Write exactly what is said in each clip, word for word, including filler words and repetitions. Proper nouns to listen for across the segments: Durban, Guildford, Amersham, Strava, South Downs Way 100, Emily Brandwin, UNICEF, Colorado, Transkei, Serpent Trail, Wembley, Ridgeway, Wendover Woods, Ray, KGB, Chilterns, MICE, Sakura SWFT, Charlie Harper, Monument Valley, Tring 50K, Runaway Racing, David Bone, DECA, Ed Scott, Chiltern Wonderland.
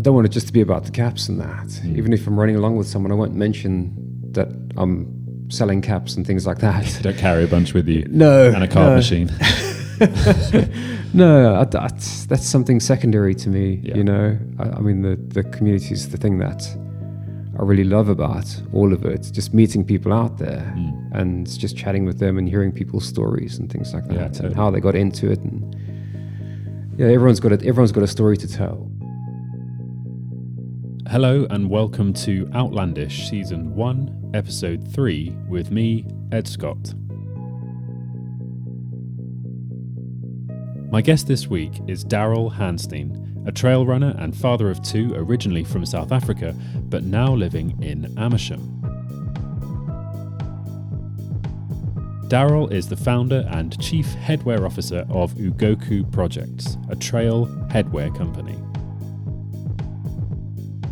I don't want it just to be about the caps and that. Mm. Even if I'm running along with someone, I won't mention that I'm selling caps and things like that. You don't carry a bunch with you. No. And a card no. machine. No, I, that's, that's something secondary to me, yeah. you know. I, I mean, the, the community is the thing that I really love about all of it. Just meeting people out there mm. and just chatting with them and hearing people's stories and things like that yeah, totally. and how they got into it. And yeah, everyone's got a, everyone's got a story to tell. Hello and welcome to Outlandish Season one, Episode three with me, Ed Scott. My guest this week is Darryl Hanstein, a trail runner and father of two originally from South Africa, but now living in Amersham. Darryl is the founder and chief headwear officer of Ugoku Projects, a trail headwear company.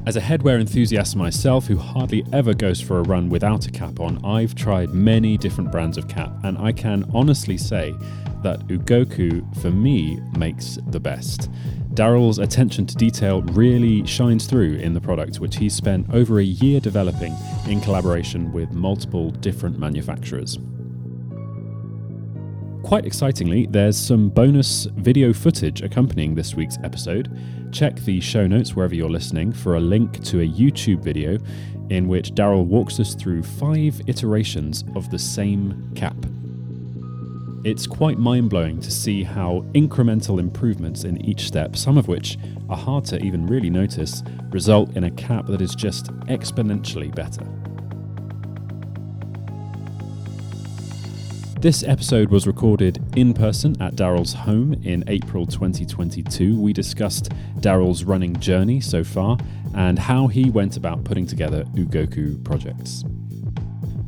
As a headwear enthusiast myself, who hardly ever goes for a run without a cap on, I've tried many different brands of cap, and I can honestly say that Ugoku, for me, makes the best. Darryl's attention to detail really shines through in the product, which he spent over a year developing in collaboration with multiple different manufacturers. Quite excitingly, there's some bonus video footage accompanying this week's episode. Check the show notes wherever you're listening for a link to a YouTube video in which Darryl walks us through five iterations of the same cap. It's quite mind-blowing to see how incremental improvements in each step, some of which are hard to even really notice, result in a cap that is just exponentially better. This episode was recorded in person at Darryl's home in April twenty twenty-two. We discussed Darryl's running journey so far and how he went about putting together Ugoku Projects.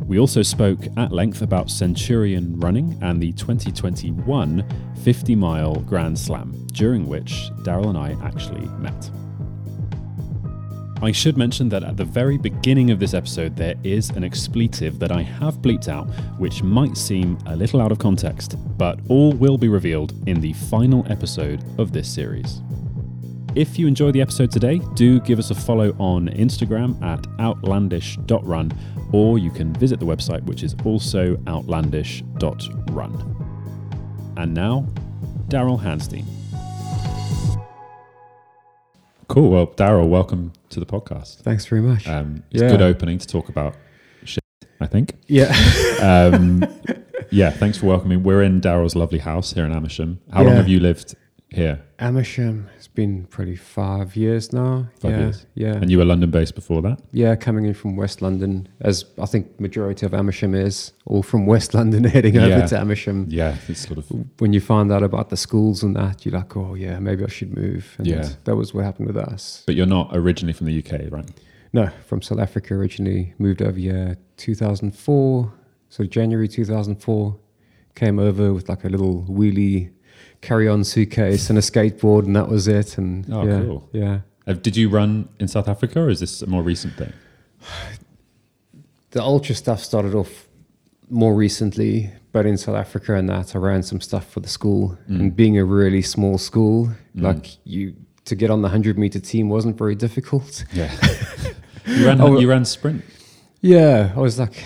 We also spoke at length about Centurion running and the twenty twenty-one fifty mile Grand Slam, during which Darryl and I actually met. I should mention that at the very beginning of this episode there is an expletive that I have bleeped out, which might seem a little out of context, but all will be revealed in the final episode of this series. If you enjoy the episode today, do give us a follow on Instagram at outlandish dot run, or you can visit the website, which is also outlandish dot run. And now, Darryl Hanstein. Cool. Well, Darryl, welcome to the podcast. Thanks very much. Um, it's a yeah. good opening to talk about shit, I think. Yeah. um, yeah, thanks for welcoming. We're in Darryl's lovely house here in Amersham. How yeah. long have you lived here? Amersham. It's been probably five years now. Five yeah. years? Yeah. And you were London-based before that? Yeah, coming in from West London, as I think majority of Amersham is, all from West London heading yeah. over to Amersham. Yeah, it's sort of... When you find out about the schools and that, you're like, oh yeah, maybe I should move. And yeah. that was what happened with us. But you're not originally from the U K, right? No, from South Africa originally. Moved over here two thousand four, so January two thousand four. Came over with like a little wheelie carry-on suitcase and a skateboard, and that was it. And oh, yeah, cool. Yeah. Uh, did you run in South Africa, or is this a more recent thing? The ultra stuff started off more recently, but in South Africa and that, I ran some stuff for the school. Mm. And being a really small school, mm. like you, to get on the hundred meter team wasn't very difficult. Yeah. you ran. I, you ran sprint. Yeah, I was like.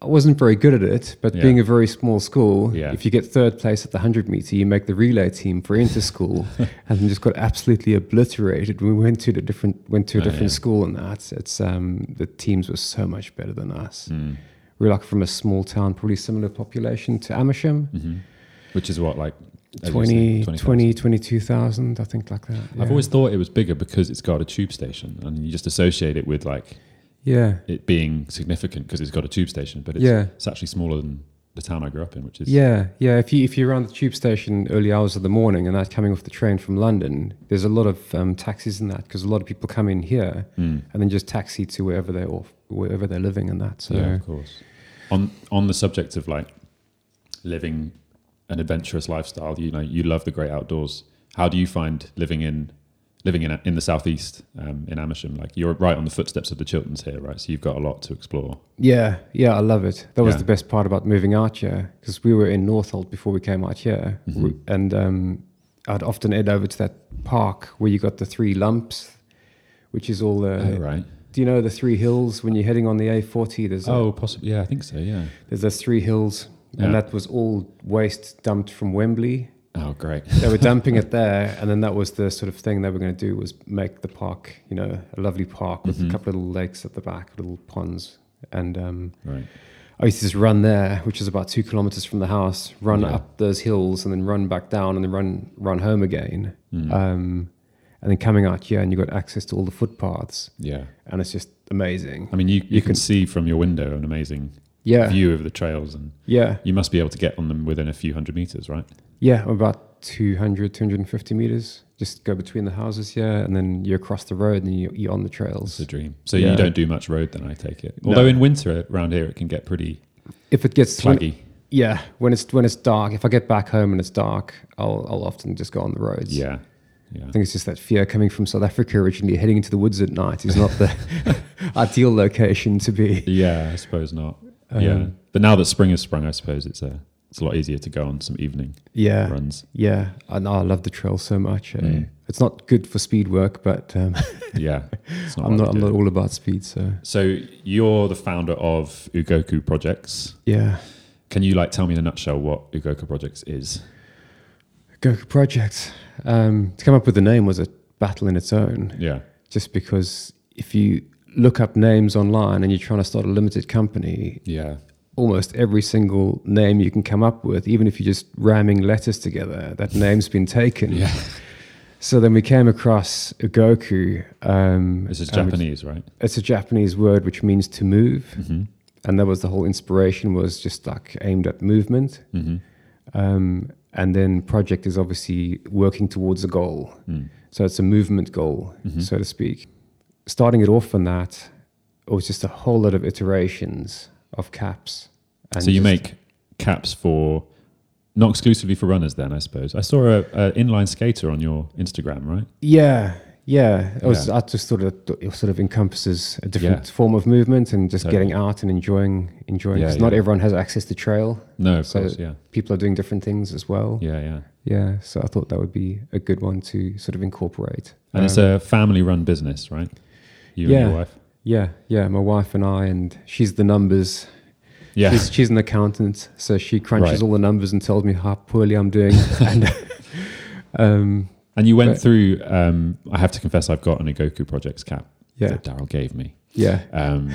I wasn't very good at it, but yeah. being a very small school, yeah. if you get third place at the hundred meter, you make the relay team for inter-school, and just got absolutely obliterated. We went to the different went to a oh, different yeah. school, and that it's um, the teams were so much better than us. Mm. We were like from a small town, probably similar population to Amersham, mm-hmm. which is what like twenty, twenty, twenty twenty-two thousand, I think, like that. Yeah. I've always thought it was bigger because it's got a tube station, and you just associate it with like. Yeah, it being significant because it's got a tube station, but it's, yeah. it's actually smaller than the town I grew up in, which is yeah, yeah. If you if you're around the tube station early hours of the morning and that coming off the train from London, there's a lot of um, taxis and that because a lot of people come in here mm. and then just taxi to wherever they're off, wherever they're living and that. So yeah, of course. On on the subject of like living an adventurous lifestyle, you know, you love the great outdoors. How do you find living in? Living in in the southeast um, in Amersham, like you're right on the footsteps of the Chilterns here, right? So you've got a lot to explore. Yeah, yeah, I love it. That yeah. was the best part about moving out here because we were in Northolt before we came out here, mm-hmm. and um, I'd often head over to that park where you got the three lumps, which is all the... Oh, right. Do you know the three hills when you're heading on the A forty? There's oh, a, possibly. Yeah, I think so, yeah. There's those three hills, yeah. And that was all waste dumped from Wembley. Oh, great. They were dumping it there, and then that was the sort of thing they were going to do, was make the park, you know, a lovely park with mm-hmm. a couple of little lakes at the back, little ponds. And um, right. I used to just run there, which is about two kilometers from the house, run yeah. up those hills and then run back down and then run run home again. Mm. Um And then coming out here, and you've got access to all the footpaths. Yeah. And it's just amazing. I mean, you, you, you can, can see from your window an amazing yeah. view of the trails. And yeah. you must be able to get on them within a few hundred meters, right? Yeah, about two hundred, two hundred fifty meters. Just go between the houses here, and then you across the road, and you, you're on the trails. It's a dream. So yeah. you don't do much road then, I take it. Although no. in winter around here, it can get pretty if it gets flaggy. Yeah, when it's when it's dark. If I get back home and it's dark, I'll I'll often just go on the roads. Yeah. Yeah. I think it's just that fear coming from South Africa originally, heading into the woods at night is not the ideal location to be. Yeah, I suppose not. Um, yeah, but now that spring has sprung, I suppose it's a it's a lot easier to go on some evening yeah, runs. Yeah, and I love the trail so much. Eh? Mm. It's not good for speed work, but um, yeah, it's not I'm not I'm not all about speed. So, so you're the founder of Ugoku Projects. Yeah, can you like tell me in a nutshell what Ugoku Projects is? Ugoku Projects. Um, to come up with the name was a battle in its own. Yeah. Just because if you look up names online and you're trying to start a limited company, yeah, almost every single name you can come up with, even if you're just ramming letters together, that name's been taken. Yeah. So then we came across Ugoku. Um, this is Japanese, right? It's a Japanese word which means to move, mm-hmm. and that was the whole inspiration. Was just like aimed at movement. Mm-hmm. Um, And then project is obviously working towards a goal. Mm. So it's a movement goal, mm-hmm. so to speak. Starting it off on that, it was just a whole lot of iterations of caps. And so you make caps for, not exclusively for runners then, I suppose. I saw an inline skater on your Instagram, right? Yeah, yeah. It was, yeah. I just thought it, it sort of encompasses a different yeah. form of movement and just so, getting out and enjoying, enjoying. Because yeah, yeah. not everyone has access to trail. No, of so course, yeah. people are doing different things as well. Yeah, yeah. Yeah, so I thought that would be a good one to sort of incorporate. And um, it's a family-run business, right? You yeah, and your wife? Yeah, yeah, my wife and I, and she's the numbers. Yeah. She's, she's an accountant, so she crunches right. all the numbers and tells me how poorly I'm doing. and... um, And you went but, through, um, I have to confess, I've got an Ugoku Projects cap yeah. that Darryl gave me. Yeah. Um,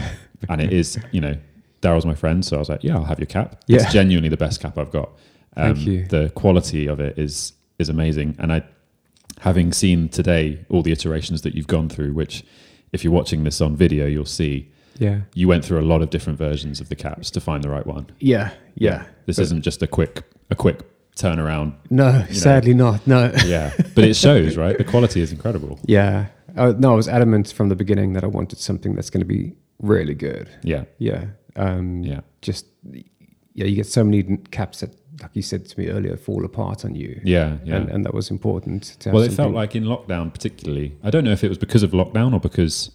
and it is, you know, Darryl's my friend, so I was like, yeah, I'll have your cap. Yeah. It's genuinely the best cap I've got. Um, Thank you. The quality of it is is amazing. And I, having seen today all the iterations that you've gone through, which if you're watching this on video, you'll see. Yeah. You went through a lot of different versions of the caps to find the right one. Yeah, yeah. This but, isn't just a quick, a quick... turnaround. No, sadly know. not. No. Yeah, but it shows, right? The quality is incredible. Yeah. Uh, no, I was adamant from the beginning that I wanted something that's going to be really good. Yeah. Yeah. Um, yeah. Just yeah, you get so many caps that, like you said to me earlier, fall apart on you. Yeah. Yeah. And, and that was important. To have well, it something. Felt like in lockdown, particularly. I don't know if it was because of lockdown or because,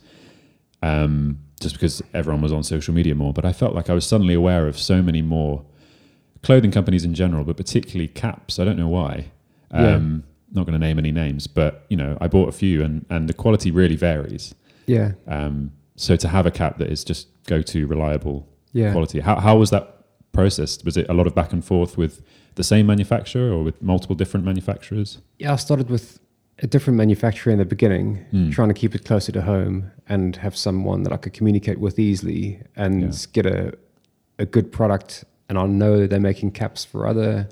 um, just because everyone was on social media more. But I felt like I was suddenly aware of so many more. Clothing companies in general, but particularly caps. I don't know why. Um, yeah. Not going to name any names, but you know, I bought a few, and, and the quality really varies. Yeah. Um, so to have a cap that is just go-to reliable yeah. quality. How how was that processed? Was it a lot of back and forth with the same manufacturer or with multiple different manufacturers? Yeah, I started with a different manufacturer in the beginning, mm. trying to keep it closer to home and have someone that I could communicate with easily and yeah. get a a good product. And I know they're making caps for other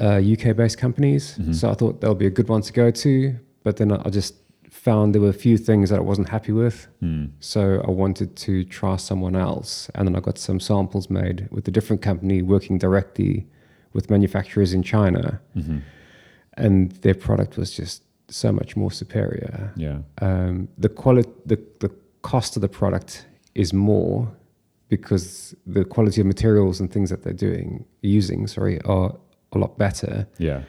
uh, U K-based companies. Mm-hmm. So I thought that would be a good one to go to. But then I just found there were a few things that I wasn't happy with. Mm. So I wanted to try someone else. And then I got some samples made with a different company working directly with manufacturers in China. Mm-hmm. And their product was just so much more superior. Yeah. Um, the quali- the, the cost of the product is more, because the quality of materials and things that they're doing, using, sorry, are a lot better. Yeah.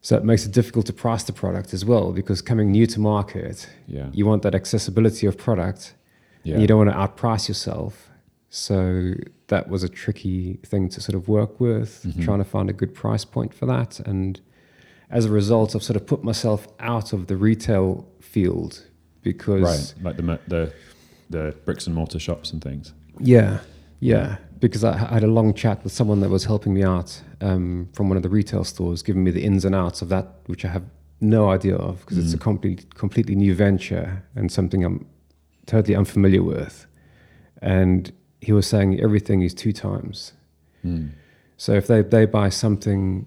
So it makes it difficult to price the product as well, because coming new to market, yeah. you want that accessibility of product, yeah. and you don't want to outprice yourself. So that was a tricky thing to sort of work with, mm-hmm. trying to find a good price point for that. And as a result, I've sort of put myself out of the retail field because... Right, like the the, the bricks and mortar shops and things. Yeah, yeah, because I, I had a long chat with someone that was helping me out um, from one of the retail stores, giving me the ins and outs of that, which I have no idea of because mm. it's a completely, completely new venture and something I'm totally unfamiliar with. And he was saying everything is two times. Mm. So if they, they buy something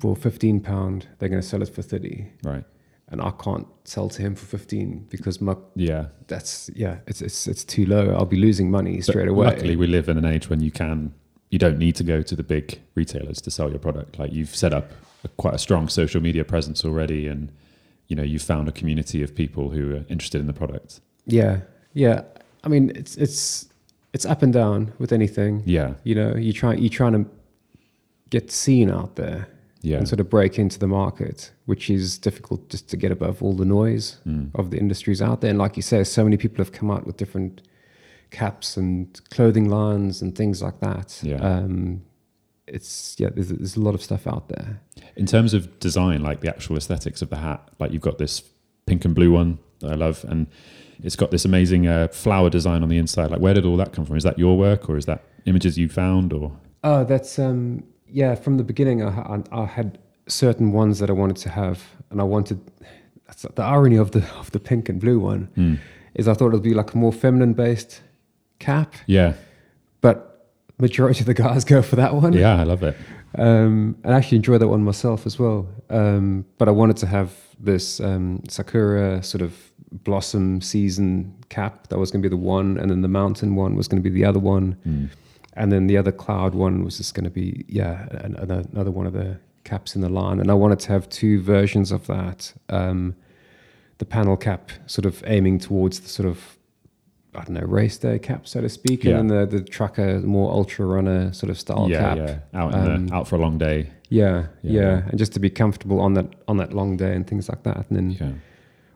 for fifteen pounds, they're going to sell it for thirty. Right. And I can't sell to him for fifteen because my, yeah, that's, yeah, it's, it's, it's too low. I'll be losing money straight but away. Luckily we live in an age when you can, you don't need to go to the big retailers to sell your product. Like you've set up a, quite a strong social media presence already. And, you know, you've found a community of people who are interested in the product. Yeah. Yeah. I mean, it's, it's, it's up and down with anything. Yeah. You know, you try, you're trying to get seen out there. Yeah. And sort of break into the market, which is difficult just to get above all the noise mm. of the industries out there. And like you say, so many people have come out with different caps and clothing lines and things like that. Yeah. Um, it's, yeah, there's, there's a lot of stuff out there. In terms of design, like the actual aesthetics of the hat, like you've got this pink and blue one that I love, and it's got this amazing uh, flower design on the inside. Like where did all that come from? Is that your work or is that images you found or? Oh, that's... Um, Yeah, from the beginning, I, I, I had certain ones that I wanted to have, and I wanted. That's the irony of the of the pink and blue one mm. is I thought it would be like a more feminine based cap. Yeah, but majority of the guys go for that one. Yeah, I love it. Um, and I actually enjoy that one myself as well. Um, but I wanted to have this um, Sakura sort of blossom season cap that was going to be the one, and then the mountain one was going to be the other one. Mm. And then the other cloud one was just going to be, yeah, another one of the caps in the line. And I wanted to have two versions of that. Um, the panel cap sort of aiming towards the sort of, I don't know, race day cap, so to speak. Yeah. And then the, the trucker, more ultra runner sort of style yeah, cap. Yeah, out, um, in the, out for a long day. Yeah, yeah, yeah. And just to be comfortable on that on that long day and things like that. And then yeah.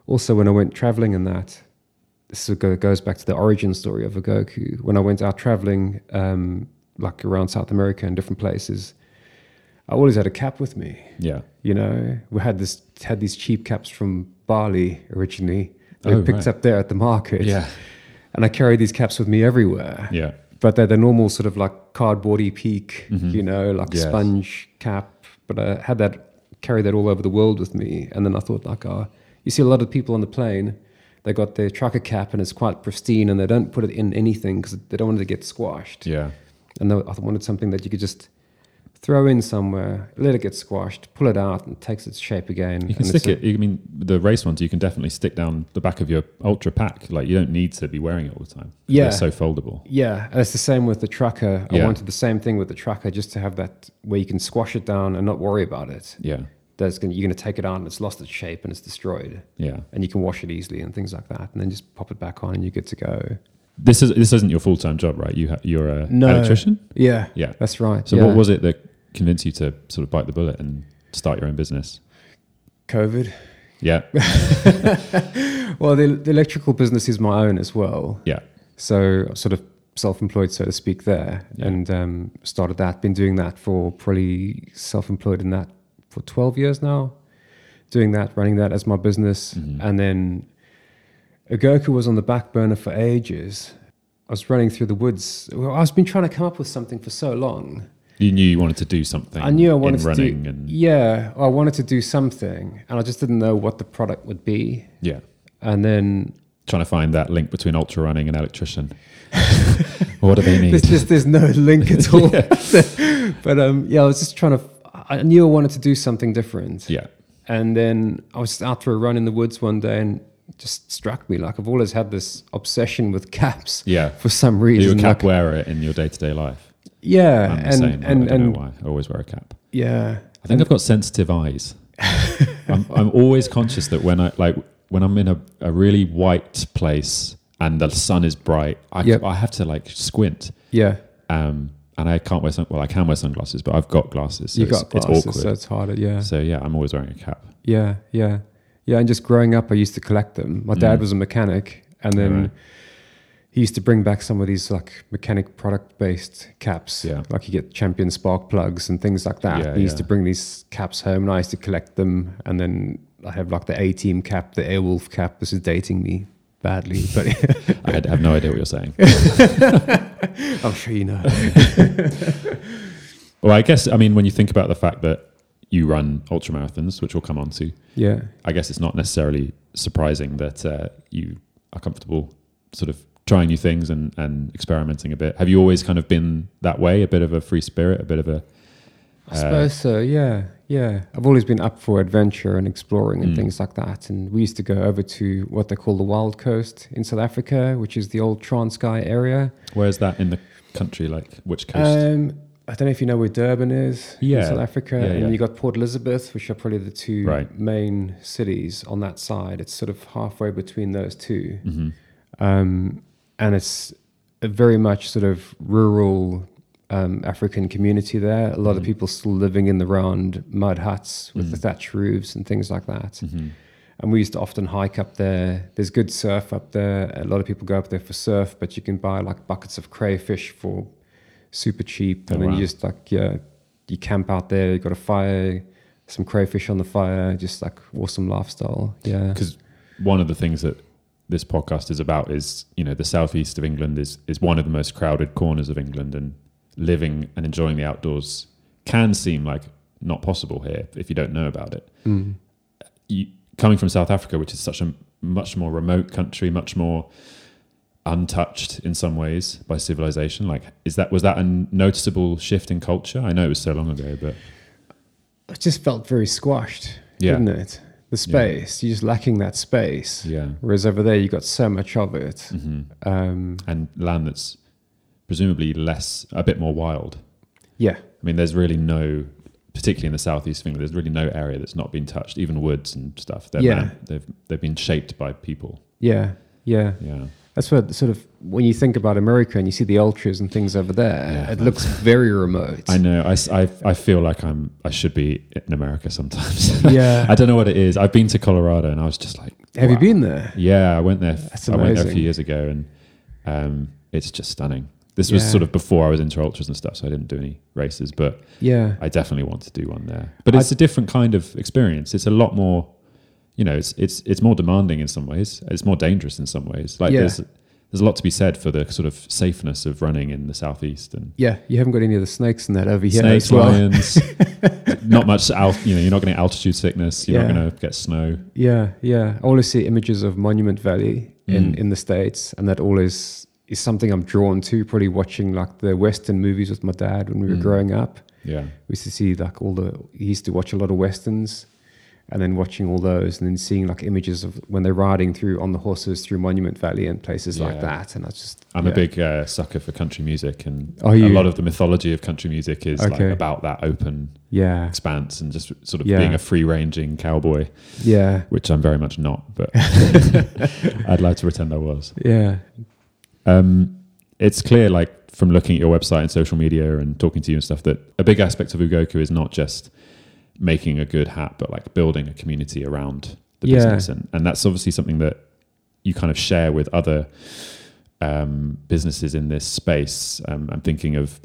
also when I went traveling in that, this goes back to the origin story of Ugoku. When I went out traveling, um, like around South America and different places, I always had a cap with me. Yeah. You know, we had this had these cheap caps from Bali originally that oh, we picked right. up there at the market. Yeah. And I carried these caps with me everywhere. Yeah. But they're the normal sort of like cardboardy peak, mm-hmm. you know, like yes. sponge cap. But I had that, carried that all over the world with me. And then I thought like, oh, you see a lot of people on the plane. They got their trucker cap and it's quite pristine and they don't put it in anything because they don't want it to get squashed. Yeah. And I wanted something that you could just throw in somewhere, let it get squashed, pull it out and it takes its shape again. You can stick it. I mean, the race ones, you can definitely stick down the back of your ultra pack. Like you don't need to be wearing it all the time. Yeah. It's so foldable. Yeah. And it's the same with the trucker. I yeah. wanted the same thing with the trucker just to have that where you can squash it down and not worry about it. Yeah. That's gonna, you're going to take it out and it's lost its shape and it's destroyed. Yeah. And you can wash it easily and things like that. And then just pop it back on and you're good to go. This, is, this isn't your full-time job, right? You ha- you're a no. electrician? Yeah. Yeah. That's right. So yeah. what was it that convinced you to sort of bite the bullet and start your own business? COVID. Yeah. Well, the, the electrical business is my own as well. Yeah. So sort of self-employed, so to speak, there. Yeah. And um, started that. Been doing that for probably self-employed in that for twelve years now, doing that, running that as my business. Mm-hmm. And then Ugoku was on the back burner for ages. I was running through the woods. Well, I've been trying to come up with something for so long. You knew you wanted to do something. I knew I wanted to do, and... yeah, I wanted to do something and I just didn't know what the product would be. Yeah. And then... trying to find that link between ultra running and electrician. What do they need? There's, just, there's no link at all. Yeah. But um, yeah, I was just trying to... I knew I wanted to do something different. Yeah. And then I was out for a run in the woods one day and it just struck me. Like I've always had this obsession with caps. Yeah. For some reason. You're a cap like, wearer in your day-to-day life. Yeah. I'm the and, same. And, I don't and, know why. I always wear a cap. Yeah. I think and, I've got sensitive eyes. I'm, I'm always conscious that when I, like when I'm in a, a really white place and the sun is bright, I, yep. I have to like squint. Yeah. Um, And I can't wear sun. Well, I can wear sunglasses, but I've got glasses. So you got glasses, it's awkward. So it's harder. Yeah. So yeah, I'm always wearing a cap. Yeah, yeah, yeah. And just growing up, I used to collect them. My dad mm. was a mechanic, and then right. he used to bring back some of these like mechanic product based caps. Yeah. Like you get Champion spark plugs and things like that. Yeah, he used yeah. to bring these caps home and I used to collect them. And then I have like the A-Team cap, the Airwolf cap. This is dating me badly, but I had, have no idea what you're saying. I'm sure you know. Well, I guess, I mean, when you think about the fact that you run ultra marathons, which we'll come on to, yeah, I guess it's not necessarily surprising that uh, you are comfortable sort of trying new things and, and experimenting a bit. Have you always kind of been that way, a bit of a free spirit, a bit of a... I suppose uh, so, yeah, yeah. I've always been up for adventure and exploring and mm. things like that. And we used to go over to what they call the Wild Coast in South Africa, which is the old Transkei area. Where's that in the country, like which coast? Um, I don't know if you know where Durban is yeah. in South Africa. Yeah, and yeah. you got Port Elizabeth, which are probably the two right. main cities on that side. It's sort of halfway between those two. Mm-hmm. Um, and it's a very much sort of rural Um, African community there. A lot mm. of people still living in the round mud huts with mm. the thatch roofs and things like that. Mm-hmm. And we used to often hike up there. There's good surf up there. A lot of people go up there for surf, but you can buy like buckets of crayfish for super cheap. Oh, and then wow. you just like, yeah, you camp out there, you've got a fire, some crayfish on the fire, just like awesome lifestyle. Yeah. Because one of the things that this podcast is about is, you know, the southeast of England is is one of the most crowded corners of England, and living and enjoying the outdoors can seem like not possible here if you don't know about it. Mm. You, coming from South Africa, which is such a much more remote country, much more untouched in some ways by civilization, like is that was that a noticeable shift in culture? I know it was so long ago, but it just felt very squashed, yeah. didn't it? The space, yeah. you're just lacking that space. Yeah. Whereas over there, you got so much of it, mm-hmm. um, and land that's presumably less, a bit more wild. Yeah. I mean, there's really no, particularly in the southeast of England, there's really no area that's not been touched, even woods and stuff. They're yeah. Man, they've, they've been shaped by people. Yeah, yeah. Yeah. That's what sort of, when you think about America and you see the ultras and things over there, yeah, it looks very remote. I know. I, I, I feel like I'm, I should be in America sometimes. Yeah. I don't know what it is. I've been to Colorado and I was just like, wow. Have you been there? Yeah, I went there. That's amazing. I went there a few years ago and um, it's just stunning. This yeah. was sort of before I was into ultras and stuff, so I didn't do any races, but yeah, I definitely want to do one there. But it's I, a different kind of experience. It's a lot more, you know, it's it's it's more demanding in some ways. It's more dangerous in some ways. Like yeah. there's there's a lot to be said for the sort of safeness of running in the southeast. And yeah, you haven't got any of the snakes in that over here. Snakes, as well. Lions, not much. Al- you know, you're not going to altitude sickness. You're yeah. not going to get snow. Yeah, yeah. I always see images of Monument Valley mm. in in the States, and that always is something I'm drawn to, probably watching like the Western movies with my dad when we were mm. growing up. Yeah. We used to see like all the, he used to watch a lot of Westerns and then watching all those and then seeing like images of when they're riding through on the horses through Monument Valley and places yeah. like that. And I just, I'm yeah. a big uh, sucker for country music, and a lot of the mythology of country music is okay. like about that open yeah. expanse and just sort of yeah. being a free ranging cowboy. Yeah. Which I'm very much not, but I'd like to pretend I was. Yeah. Um, it's clear, like from looking at your website and social media and talking to you and stuff, that a big aspect of Ugoku is not just making a good hat, but like building a community around the yeah. business. And, and that's obviously something that you kind of share with other um, businesses in this space. Um, I'm thinking of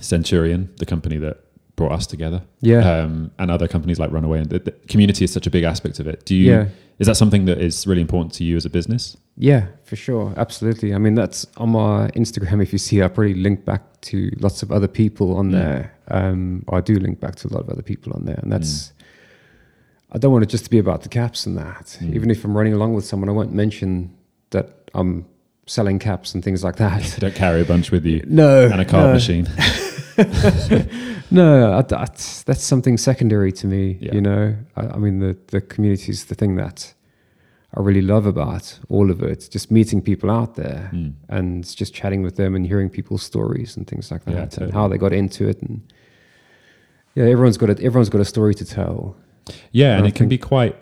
Centurion, the company that brought us together, yeah, um, and other companies like Runaway. And the, the community is such a big aspect of it. Do you? Yeah. Is that something that is really important to you as a business? Yeah, for sure. Absolutely. I mean, that's on my Instagram. If you see, I probably link back to lots of other people on mm. there. Um, I do link back to a lot of other people on there. And that's, mm. I don't want it just to be about the caps and that. Mm. Even if I'm running along with someone, I won't mention that I'm selling caps and things like that. You don't carry a bunch with you. No. And a card no. machine. No, I, I, that's something secondary to me, yeah. you know. I, I mean, the, the community is the thing that I really love about all of it. Just meeting people out there mm. and just chatting with them and hearing people's stories and things like that, yeah, totally. And how they got into it. And yeah, everyone's got a, everyone's got a story to tell. Yeah, and, and it can be quite,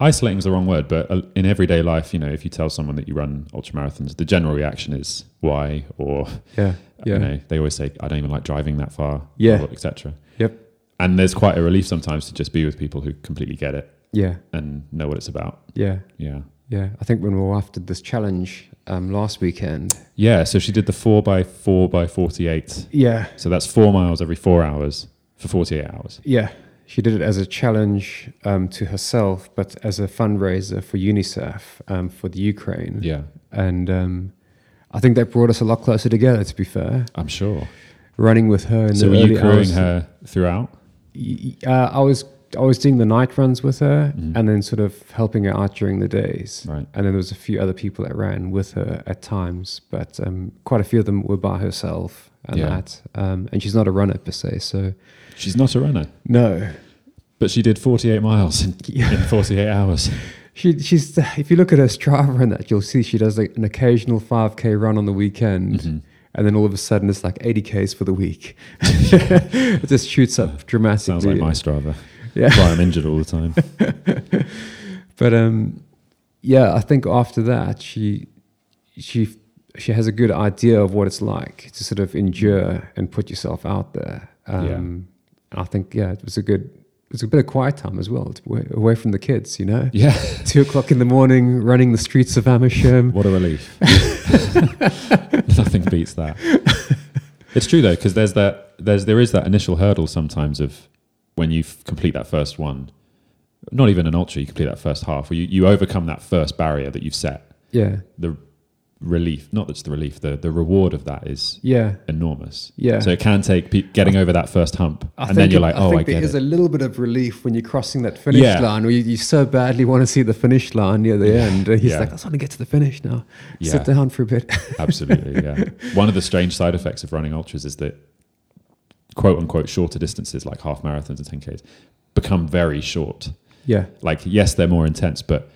isolating is the wrong word, but in everyday life, you know, if you tell someone that you run ultramarathons, the general reaction is why, or... yeah. Yeah. You know, they always say, I don't even like driving that far, yeah, et cetera. Yep. And there's quite a relief sometimes to just be with people who completely get it, yeah, and know what it's about. Yeah, yeah, Yeah, I think when we were after this challenge um, last weekend. Yeah, so she did the four by four by forty-eight. Yeah. So that's four miles every four hours for forty-eight hours. Yeah, she did it as a challenge um, to herself, but as a fundraiser for UNICEF um, for the Ukraine. Yeah. And um, I think that brought us a lot closer together, to be fair. I'm sure. Running with her in so the early hours. So were you crewing her throughout? Uh, I was... I was doing the night runs with her, mm-hmm. and then sort of helping her out during the days. Right. And then there was a few other people that ran with her at times, but um, quite a few of them were by herself and yeah. that. Um, and she's not a runner per se, so... She's not a runner? No. But she did forty-eight miles in, yeah. in forty-eight hours. she, she's. If you look at her Strava and that, you'll see she does like an occasional five K run on the weekend. Mm-hmm. And then all of a sudden it's like eighty Ks for the week. It just shoots up dramatically. Sounds like my Strava. Yeah. Why I'm injured all the time. But um, yeah, I think after that, she she she has a good idea of what it's like to sort of endure and put yourself out there. Um, yeah. I think yeah, it was a good, it was a bit of quiet time as well, away from the kids, you know. Yeah, two o'clock in the morning, running the streets of Amersham. What a relief! Nothing beats that. It's true though, because there's that there's there is that initial hurdle sometimes of. When you f- complete that first one, not even an ultra, you complete that first half, where you, you overcome that first barrier that you've set. Yeah. The relief, not just the relief, the, the reward of that is yeah. enormous. Yeah. So it can take pe- getting over that first hump, I and then you're like, it, oh, I, think I get there it. There is a little bit of relief when you're crossing that finish yeah. line, where you, you so badly want to see the finish line near the end. And he's yeah. like, I just want to get to the finish now. Yeah. Sit down for a bit. Absolutely, yeah. One of the strange side effects of running ultras is that quote unquote shorter distances like half marathons and ten Ks become very short. Yeah. Like, yes, they're more intense, but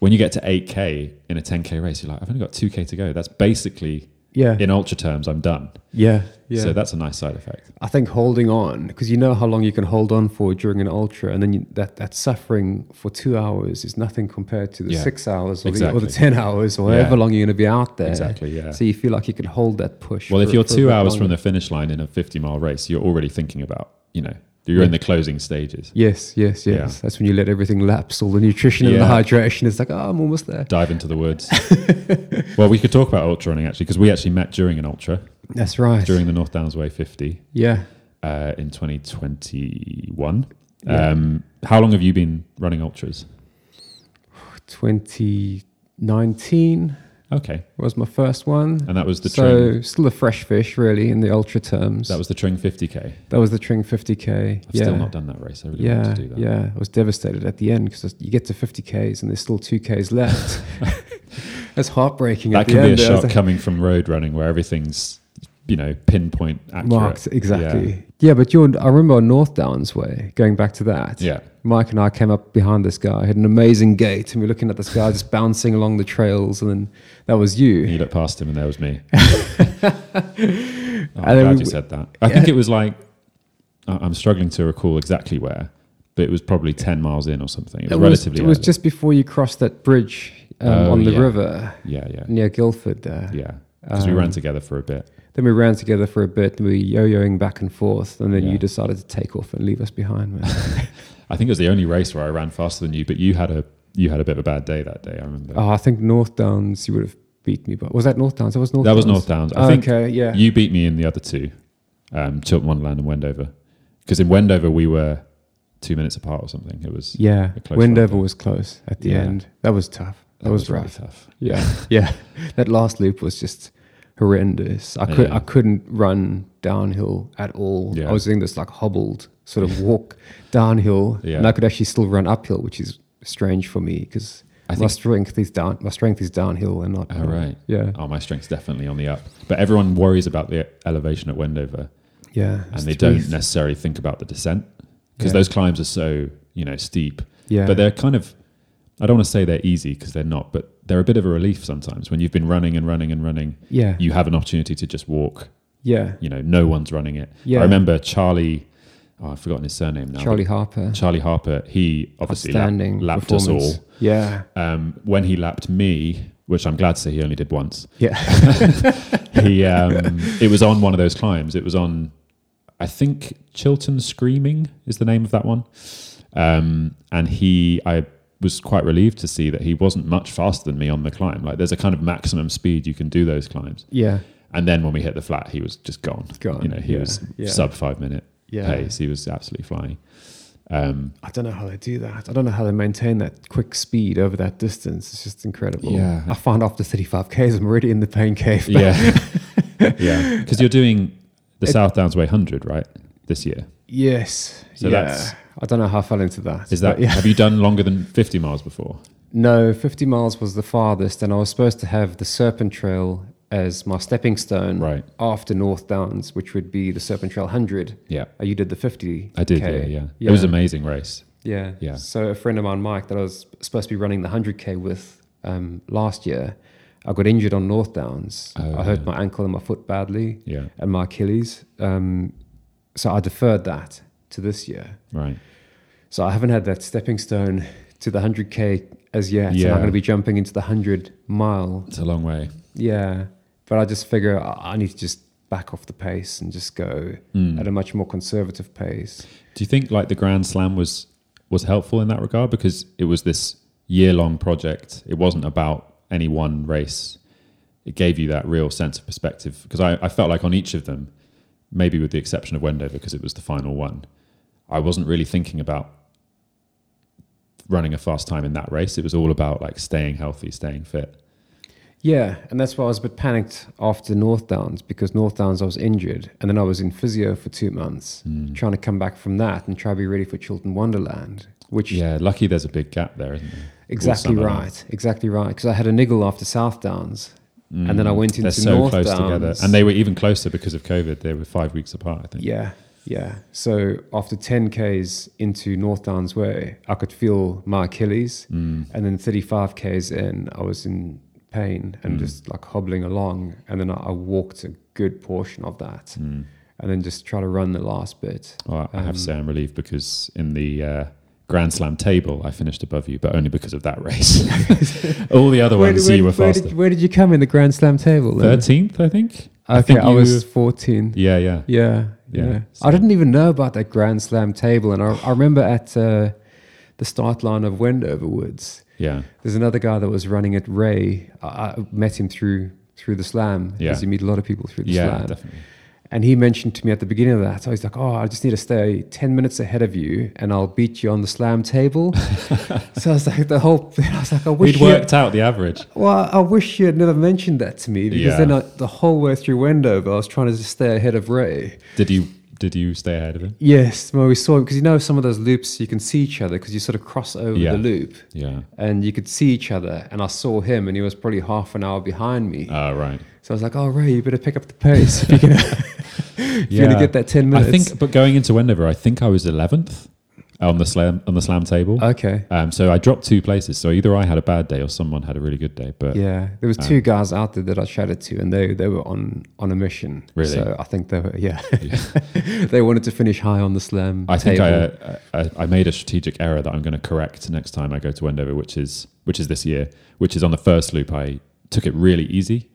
when you get to eight K in a ten K race, you're like, I've only got two K to go. That's basically, yeah. in ultra terms, I'm done. Yeah. yeah. So that's a nice side effect. I think holding on, because you know how long you can hold on for during an ultra, and then you, that, that suffering for two hours is nothing compared to the yeah. six hours or, exactly. the, or the ten hours or yeah. however long you're going to be out there. Exactly, yeah. So you feel like you can hold that push. Well, for, if you're two hours longer. From the finish line in a fifty mile race, you're already thinking about, you know, you're yeah. in the closing stages. Yes, yes, yes. Yeah. That's when you let everything lapse, all the nutrition yeah. and the hydration. It's like, oh, I'm almost there. Dive into the woods. Well, we could talk about ultra running, actually, because we actually met during an ultra. That's right. During the North Downs Way fifty. Yeah. Uh, in twenty twenty-one. Yeah. Um, how long have you been running ultras? twenty nineteen. Okay. Was my first one. And that was the so Tring. So still a fresh fish, really, in the ultra terms. That was the Tring fifty K. That was the Tring fifty K. I've yeah. still not done that race. I really yeah, wanted to do that. Yeah, I was devastated at the end because you get to fifty Ks and there's still two Ks left. That's heartbreaking. That at can the be end. A shock like, coming from road running where everything's, you know, pinpoint accurate. Marked, exactly. Yeah, yeah but you're, I remember on North Downs Way, going back to that. Yeah. Mike and I came up behind this guy, had an amazing gait, and we were looking at this guy just bouncing along the trails, and then that was you. You looked past him, and there was me. oh, I'm glad we, you said that. I yeah. think it was like, I'm struggling to recall exactly where, but it was probably ten miles in or something. It was, it was relatively It was early. Just before you crossed that bridge um, oh, on the yeah. river. Yeah, yeah. Near Guildford there. Yeah, because um, we ran together for a bit. Then we ran together for a bit, and we were yo-yoing back and forth, and then yeah. you decided to take off and leave us behind. I think it was the only race where I ran faster than you, but you had a you had a bit of a bad day that day, I remember. Oh, I think North Downs, you would have beat me. But was that North Downs? That was North Downs. That was North Downs. I oh, think okay, yeah. you beat me in the other two, um, Chiltern Wonderland and Wendover. Because in Wendover, we were two minutes apart or something. It was Yeah, a close Wendover run. Was close at the yeah. end. That was tough. That, that was, was rough. Really tough. Yeah, yeah. That last loop was just horrendous. I, could, yeah. I couldn't run downhill at all. Yeah. I was doing this like hobbled sort of walk downhill, yeah. and I could actually still run uphill, which is strange for me because my strength is down. My strength is downhill and not. Oh, right. Yeah. Oh, my strength's definitely on the up. But everyone worries about the elevation at Wendover. Yeah. And they don't th- necessarily think about the descent because yeah. those climbs are so, you know, steep. Yeah. But they're kind of, I don't want to say they're easy because they're not, but they're a bit of a relief sometimes when you've been running and running and running. Yeah. You have an opportunity to just walk. Yeah. You know, no one's running it. Yeah. I remember Charlie. Oh, I've forgotten his surname now. Charlie Harper. Charlie Harper. He obviously lap, lapped us all. Yeah. Um, when he lapped me, which I'm glad to say he only did once. Yeah. he. Um, it was on one of those climbs. It was on, I think, Chilton Screaming is the name of that one. Um, and he, I was quite relieved to see that he wasn't much faster than me on the climb. Like, there's a kind of maximum speed you can do those climbs. Yeah. And then when we hit the flat, he was just gone. Gone. You know, he yeah. was yeah. sub five minute yeah. pace. He was absolutely flying. Um, I don't know how they do that. I don't know how they maintain that quick speed over that distance. It's just incredible. Yeah. I found after thirty-five Ks, I'm already in the pain cave. Yeah. yeah. Because you're doing the it, South Downs Way one hundred, right? This year. Yes. So yeah. that's... I don't know how I fell into that. Is that yeah. Have you done longer than fifty miles before? No, fifty miles was the farthest, and I was supposed to have the Serpent Trail as my stepping stone right. after North Downs, which would be the Serpent Trail one hundred. Yeah. You did the fifty K. I did, yeah, yeah, yeah. It was an amazing race. Yeah. yeah. So a friend of mine, Mike, that I was supposed to be running the one hundred K with um, last year, I got injured on North Downs. Oh, I hurt yeah. my ankle and my foot badly yeah. and my Achilles. Um, so I deferred that to this year. Right. So I haven't had that stepping stone to the one hundred K as yet. Yeah. And I'm going to be jumping into the one hundred mile. It's a long way. Yeah. But I just figure I need to just back off the pace and just go mm. at a much more conservative pace. Do you think like the Grand Slam was was helpful in that regard? Because it was this year-long project. It wasn't about any one race. It gave you that real sense of perspective. Because I, I felt like on each of them, maybe with the exception of Wendover, because it was the final one, I wasn't really thinking about running a fast time in that race. It was all about like staying healthy, staying fit. Yeah, and that's why I was a bit panicked after North Downs, because North Downs I was injured, and then I was in physio for two months mm. trying to come back from that and try to be ready for Chiltern Wonderland. Which yeah, lucky there's a big gap there, isn't there? Exactly right, exactly right. Because I had a niggle after South Downs, mm. and then I went into so North Downs. They're so close together, and they were even closer because of COVID. They were five weeks apart, I think. Yeah. Yeah, so after ten Ks into North Downs Way, I could feel my Achilles. Mm. And then thirty-five Ks in, I was in pain and mm. just like hobbling along. And then I, I walked a good portion of that mm. and then just try to run the last bit. Well, I um, have to say I'm relieved, because in the uh, Grand Slam table, I finished above you, but only because of that race. All the other where, ones, where, you were where faster. Did, where did you come in the Grand Slam table? Then? thirteenth, I think. Okay, I, think I was fourteen. Yeah, yeah. Yeah, yeah. yeah. So. I didn't even know about that Grand Slam table. And I, I remember at uh, the start line of Wendover Woods, yeah. there's another guy that was running at Ray. I, I met him through through the slam, because yeah. you meet a lot of people through the yeah, slam. Yeah, definitely. And he mentioned to me at the beginning of that, so he's like, oh, I just need to stay ten minutes ahead of you and I'll beat you on the slam table. So I was like, the whole thing, I was like, I wish We'd worked out the average. Well, I wish you had never mentioned that to me, because yeah. then I, the whole way through Wendover, I was trying to just stay ahead of Ray. Did you Did you stay ahead of him? Yes. Well, we saw him, because you know some of those loops, you can see each other because you sort of cross over yeah. the loop. Yeah. And you could see each other, and I saw him, and he was probably half an hour behind me. Oh, uh, right. So I was like, oh, Ray, you better pick up the pace if you're going yeah. to get that ten minutes. I think, but going into Wendover, I think I was eleventh on the slam on the slam table. Okay. Um, so I dropped two places. So either I had a bad day or someone had a really good day. But yeah, there was um, two guys out there that I chatted to, and they they were on, on a mission. Really? So I think they were yeah. yeah. They wanted to finish high on the slam. I table. think I, I I made a strategic error that I'm going to correct next time I go to Wendover, which is which is this year, which is on the first loop. I took it really easy,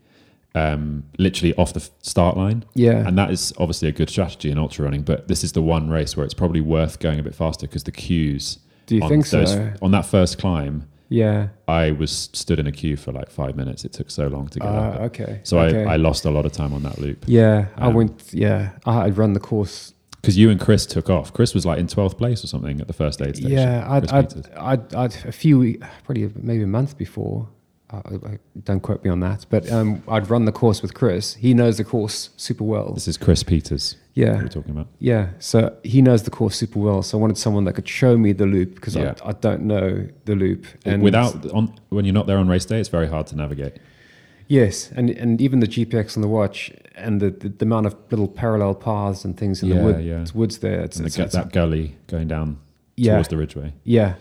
um, literally off the start line. Yeah. And that is obviously a good strategy in ultra running, but this is the one race where it's probably worth going a bit faster, because the queues Do you on, think those, so? on that first climb, yeah, I was stood in a queue for like five minutes. It took so long to get uh, out. Okay. So okay. I, I lost a lot of time on that loop. Yeah. Um, I went, yeah, I had run the course. Because you and Chris took off. Chris was like in twelfth place or something at the first aid station. Yeah. I'd, I'd, I'd, I'd a few, probably maybe a month before, I, don't quote me on that, but um, I'd run the course with Chris. He knows the course super well. This is Chris Peters. Yeah. That we're talking about. Yeah. So he knows the course super well. So I wanted someone that could show me the loop, because yeah. I, I don't know the loop. And without on, when you're not there on race day, it's very hard to navigate. Yes, and and even the G P X on the watch, and the, the, the amount of little parallel paths and things in yeah, the wood, yeah. woods there. It's, and it's, the, it's, that it's, gully going down yeah, towards the Ridgeway. Yeah.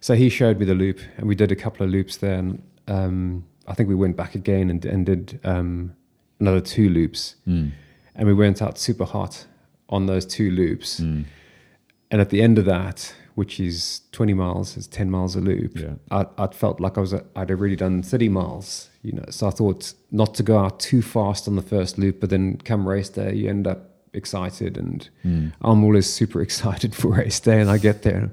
So he showed me the loop, and we did a couple of loops there, and Um, I think we went back again and, and did um, another two loops, mm. and we went out super hot on those two loops. Mm. And at the end of that, which is twenty miles, it's ten miles a loop. Yeah. I, I felt like I was a, I'd already done thirty miles, you know. So I thought not to go out too fast on the first loop, but then come race day, you end up excited, and mm. I'm always super excited for race day, and I get there.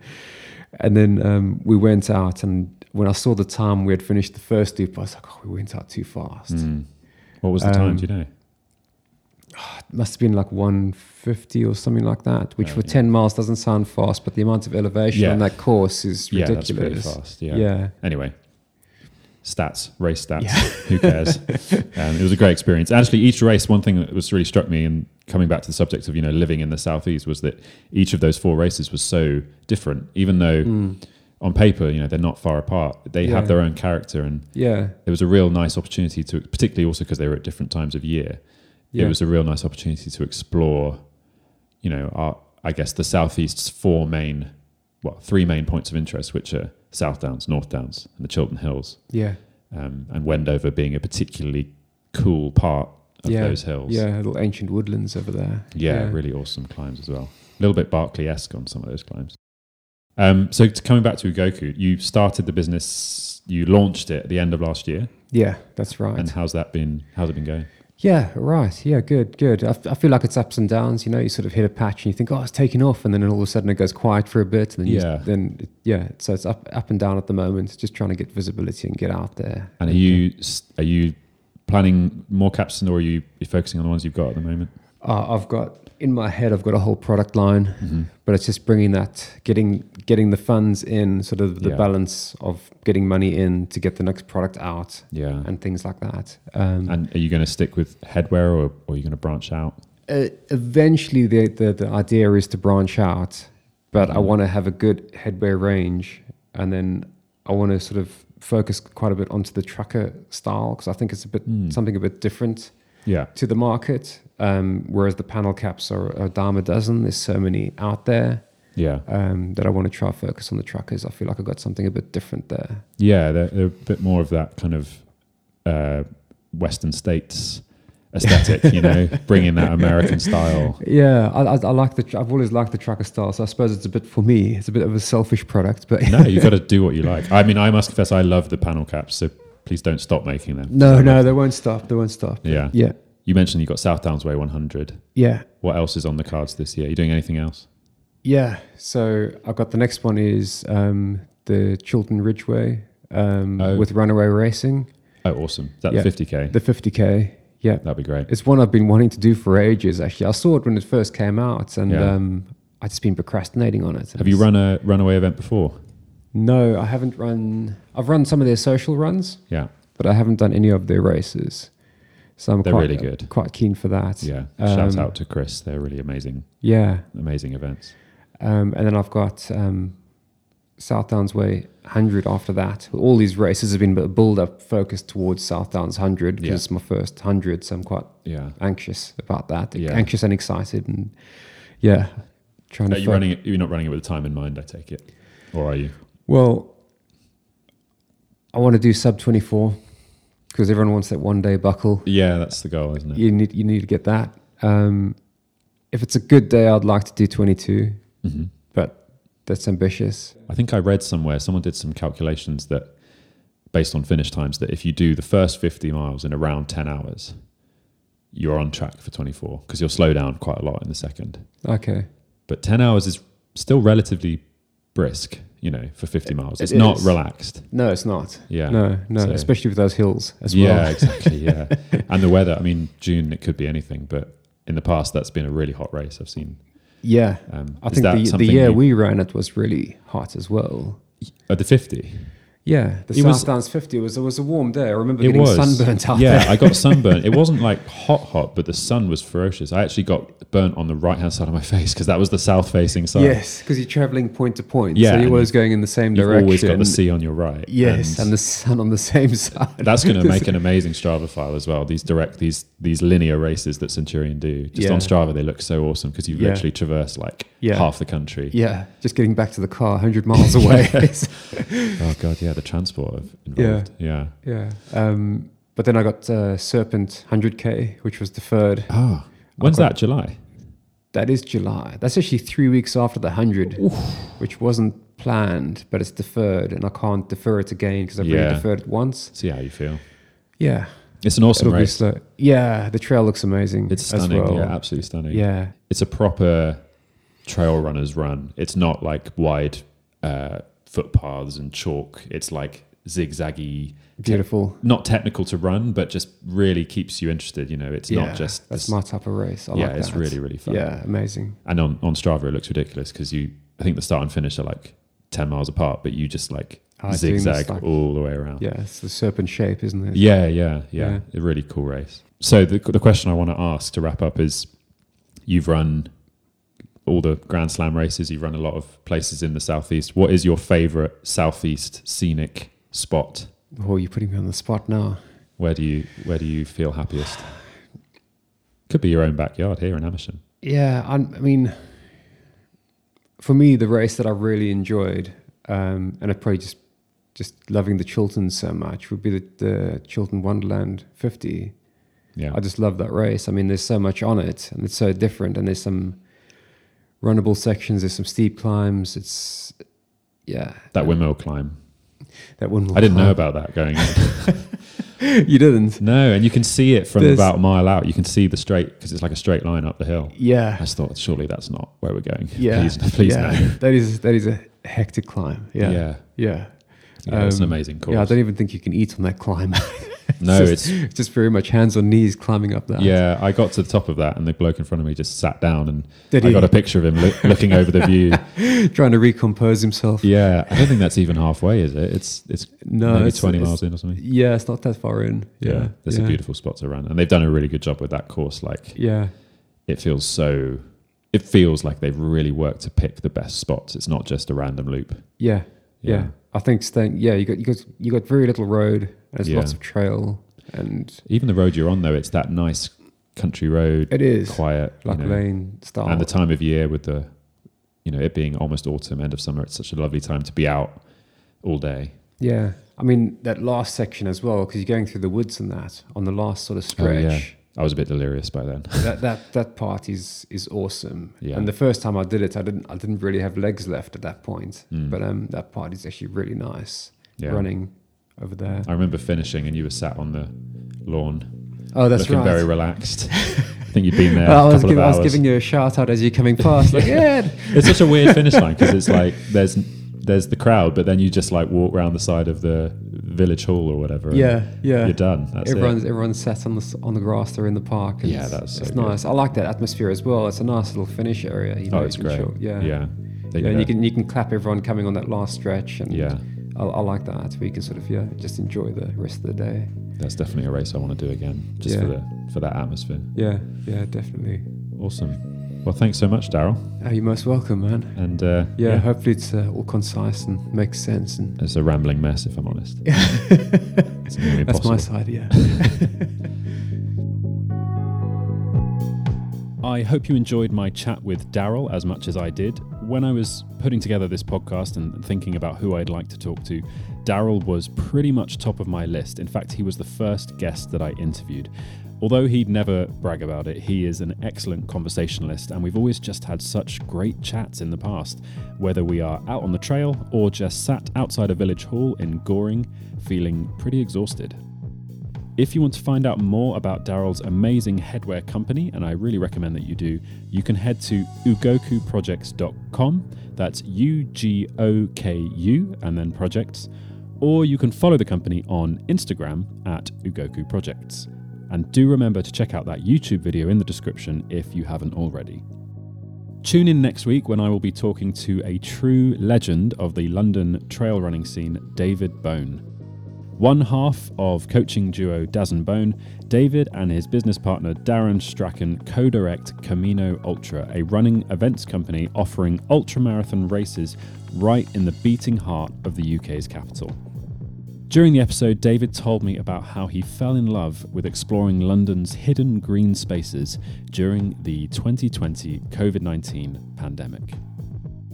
And then um, we went out, and when I saw the time we had finished the first loop, I was like, oh, we went out too fast. Mm. What was the um, time, do you know? Oh, it must have been like one fifty or something like that, which oh, for yeah. ten miles doesn't sound fast, but the amount of elevation yeah. on that course is yeah, ridiculous. Yeah, that's pretty fast, yeah. yeah. Anyway, stats, race stats, yeah. who cares? Um, it was a great experience. Actually, each race, one thing that was really struck me, and coming back to the subject of, you know, living in the Southeast, was that each of those four races was so different, even though... Mm. On paper, you know, they're not far apart. They yeah. have their own character, and yeah. it was a real nice opportunity to, particularly also because they were at different times of year. Yeah. It was a real nice opportunity to explore, you know, our, I guess the Southeast's four main, well, three main points of interest, which are South Downs, North Downs, and the Chiltern Hills. Yeah, um, and Wendover being a particularly cool part of yeah. those hills. Yeah, little ancient woodlands over there. Yeah, yeah, really awesome climbs as well. A little bit Barclay-esque on some of those climbs. Um, so to coming back to Ugoku, you started the business, you launched it at the end of last year. Yeah, that's right. And how's that been, how's it been going? Yeah, right. Yeah, good, good. I, f- I feel like it's ups and downs, you know, you sort of hit a patch and you think, oh, it's taking off. And then all of a sudden it goes quiet for a bit. And then yeah. You, then it, yeah. So it's up, up and down at the moment, just trying to get visibility and get out there. And are you, are you planning more captions, or are you focusing on the ones you've got at the moment? Uh, I've got, in my head, I've got a whole product line, mm-hmm. but it's just bringing that, getting getting the funds in, sort of the yeah. balance of getting money in to get the next product out yeah. and things like that. Um, and are you going to stick with headwear, or, or are you going to branch out? Uh, eventually, the, the, the idea is to branch out, but mm-hmm. I want to have a good headwear range, and then I want to sort of focus quite a bit onto the trucker style, because I think it's a bit mm. something a bit different yeah. to the market. Um, whereas the panel caps are a dime a dozen. There's so many out there yeah. um, that I want to try focus on the truckers. I feel like I've got something a bit different there. Yeah, they're, they're a bit more of that kind of uh, Western States aesthetic, you know, bringing that American style. Yeah, I, I, I like the. I've always liked the trucker style, so I suppose it's a bit for me. It's a bit of a selfish product, but no, you've got to do what you like. I mean, I must confess, I love the panel caps. So please don't stop making them. No, no, them. they won't stop. They won't stop. Yeah, yeah. You mentioned you've got South Downs Way one hundred. Yeah. What else is on the cards this year? Are you doing anything else? Yeah. So I've got the next one is um, the Chiltern Ridgeway um, oh. with Runaway Racing. Oh, awesome. Is that yeah. the fifty K? The fifty K. Yeah. That'd be great. It's one I've been wanting to do for ages, actually. I saw it when it first came out, and yeah. um, I've just been procrastinating on it. Have you run a Runaway event before? No, I haven't run. I've run some of their social runs. Yeah. But I haven't done any of their races. So I'm They're quite, really good. Quite keen for that. Yeah. Shout um, out to Chris. They're really amazing. Yeah. Amazing events. Um, and then I've got um, South Downs Way one hundred after that. All these races have been a build-up focused towards South Downs one hundred because yeah. it's my first one hundred, so I'm quite yeah. anxious about that. Yeah. Anxious and excited and, yeah, trying are to... You running it, you're not running it with a time in mind, I take it? Or are you? Well, I want to do sub twenty-four. Because everyone wants that one-day buckle. Yeah, that's the goal, isn't it? You need you need to get that. Um, if it's a good day, I'd like to do twenty-two, mm-hmm. but that's ambitious. I think I read somewhere, someone did some calculations that, based on finish times, that if you do the first fifty miles in around ten hours, you're on track for twenty-four, because you'll slow down quite a lot in the second. Okay. But ten hours is still relatively brisk. You know, for fifty miles. It's it not relaxed. No, it's not. Yeah. No, no, so, especially with those hills as yeah, well. Yeah, exactly, yeah. And the weather, I mean, June, it could be anything, but in the past, that's been a really hot race I've seen. Yeah. Um, I think the, the year you, we ran it was really hot as well. At the fifty? Yeah, the it South was, Downs fifty, was, it was a warm day. I remember getting was. sunburnt out yeah, there. Yeah, I got sunburnt. It wasn't like hot, hot, but the sun was ferocious. I actually got burnt on the right-hand side of my face because that was the south-facing side. Yes, because you're travelling point to point. Yeah, so you're always going in the same you've direction. You've always got the sea on your right. Yes, and, and the sun on the same side. That's going to make an amazing Strava file as well, these direct, these these linear races that Centurion do. Just yeah. on Strava, they look so awesome because you yeah. literally traverse like yeah. half the country. Yeah, just getting back to the car one hundred miles away. Oh, God, yeah. The transport involved. Yeah. Yeah. yeah. Um, but then I got uh, Serpent one hundred K, which was deferred. Oh. When's got, that, July? That is July. That's actually three weeks after the one hundred, oof. Which wasn't planned, but it's deferred, and I can't defer it again because I've yeah. already deferred it once. See how you feel. Yeah. It's an awesome It'll race. Slow. Yeah. The trail looks amazing. It's stunning. As well. Yeah, absolutely stunning. Yeah. It's a proper trail runner's run. It's not like wide... Uh, footpaths and chalk. It's like zigzaggy, beautiful, te- not technical to run, but just really keeps you interested, you know. It's yeah, not just that's this, my type of race. I yeah like that. It's really really fun. Yeah, amazing. And on, on Strava it looks ridiculous because you I think the start and finish are like ten miles apart, but you just like I zigzag like, all the way around. Yeah, it's the serpent shape, isn't it? Yeah, yeah, yeah, yeah. A really cool race. So the the question I want to ask to wrap up is, you've run all the Grand Slam races, you've run a lot of places in the Southeast. What is your favourite Southeast scenic spot? Oh, you're putting me on the spot now. Where do you where do you feel happiest? Could be your own backyard here in Amersham. Yeah, I'm, I mean, for me, the race that I really enjoyed, um, and I probably just just loving the Chilterns so much, would be the, the Chiltern Wonderland fifty. Yeah, I just love that race. I mean, there's so much on it, and it's so different. And there's some runnable sections. There's some steep climbs. It's yeah, that windmill climb. That windmill. I didn't climb. know about that going in. You didn't? No, and you can see it from there's, about a mile out. You can see the straight because it's like a straight line up the hill. Yeah, I just thought surely that's not where we're going. Yeah, please, please yeah. no. That is that is a hectic climb. Yeah, yeah, yeah. yeah um, that's an amazing course. Yeah, I don't even think you can eat on that climb. No, it's just, it's just very much hands on knees climbing up that. Yeah, I got to the top of that and the bloke in front of me just sat down and Did I he? got a picture of him lo- looking over the view. Trying to recompose himself. Yeah, I don't think that's even halfway, is it? It's it's no, maybe it's, twenty it's, miles in or something. Yeah, it's not that far in. Yeah, yeah there's yeah. a beautiful spot to run. And they've done a really good job with that course. Like, yeah, it feels so, it feels like they've really worked to pick the best spots. It's not just a random loop. Yeah, yeah. yeah. I think staying, yeah, you got you got you got very little road. There's yeah. lots of trail, and even the road you're on though, it's that nice country road. It is quiet, like you know, lane style. And the time of year with the, you know, it being almost autumn, end of summer, it's such a lovely time to be out all day. Yeah, I mean that last section as well because you're going through the woods and that on the last sort of stretch. Oh, yeah. I was a bit delirious by then. that that that part is is awesome. Yeah. And the first time I did it, I didn't I didn't really have legs left at that point. Mm. But um, that part is actually really nice. Yeah. Running over there. I remember finishing, and you were sat on the lawn. Oh, that's looking right. Looking very relaxed. I think you'd been there. Well, a I, was giving, of hours. I was giving you a shout out as you're coming past. Like, yeah. It's such a weird finish line because it's like there's there's the crowd, but then you just like walk around the side of the village hall or whatever. Yeah, yeah. You're done. That's everyone's, it. Everyone's sat on the on the grass. They're in the park. Yeah, that's so it's good. Nice. I like that atmosphere as well. It's a nice little finish area. You know, oh, it's great. Sure. Yeah, yeah. yeah and you can you can clap everyone coming on that last stretch. And yeah, I, I like that. Where you can sort of yeah just enjoy the rest of the day. That's definitely a race I want to do again. Just yeah. for the for that atmosphere. Yeah, yeah, definitely. Awesome. Well, thanks so much, Darryl. Oh, you're most welcome, man. And uh, yeah, yeah, hopefully it's uh, all concise and makes sense. And it's a rambling mess, if I'm honest. It's nearly That's impossible. My side, yeah. I hope you enjoyed my chat with Darryl as much as I did. When I was putting together this podcast and thinking about who I'd like to talk to, Darryl was pretty much top of my list. In fact, he was the first guest that I interviewed. Although he'd never brag about it, he is an excellent conversationalist, and we've always just had such great chats in the past, whether we are out on the trail or just sat outside a village hall in Goring, feeling pretty exhausted. If you want to find out more about Darryl's amazing headwear company, and I really recommend that you do, you can head to ugoku projects dot com, that's U G O K U, and then projects, or you can follow the company on Instagram at Ugoku Projects. And do remember to check out that YouTube video in the description if you haven't already. Tune in next week when I will be talking to a true legend of the London trail running scene, David Bone. One half of coaching duo Daz and Bone, David and his business partner Darren Strachan co-direct Camino Ultra, a running events company offering ultramarathon races right in the beating heart of the U K's capital. During the episode, David told me about how he fell in love with exploring London's hidden green spaces during the twenty twenty covid nineteen pandemic.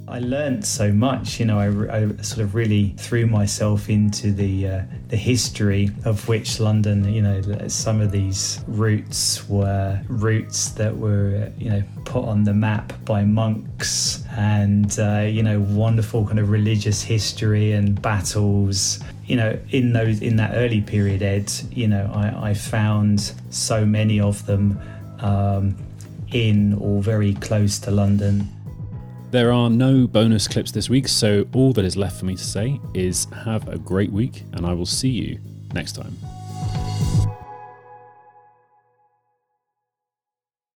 I learned so much, you know, I, I sort of really threw myself into the uh, the history of which London, you know, some of these routes were routes that were, you know, put on the map by monks and, uh, you know, wonderful kind of religious history and battles. You know, in those in that early period, Ed, you know, I, I found so many of them um, in or very close to London. There are no bonus clips this week, so all that is left for me to say is have a great week, and I will see you next time.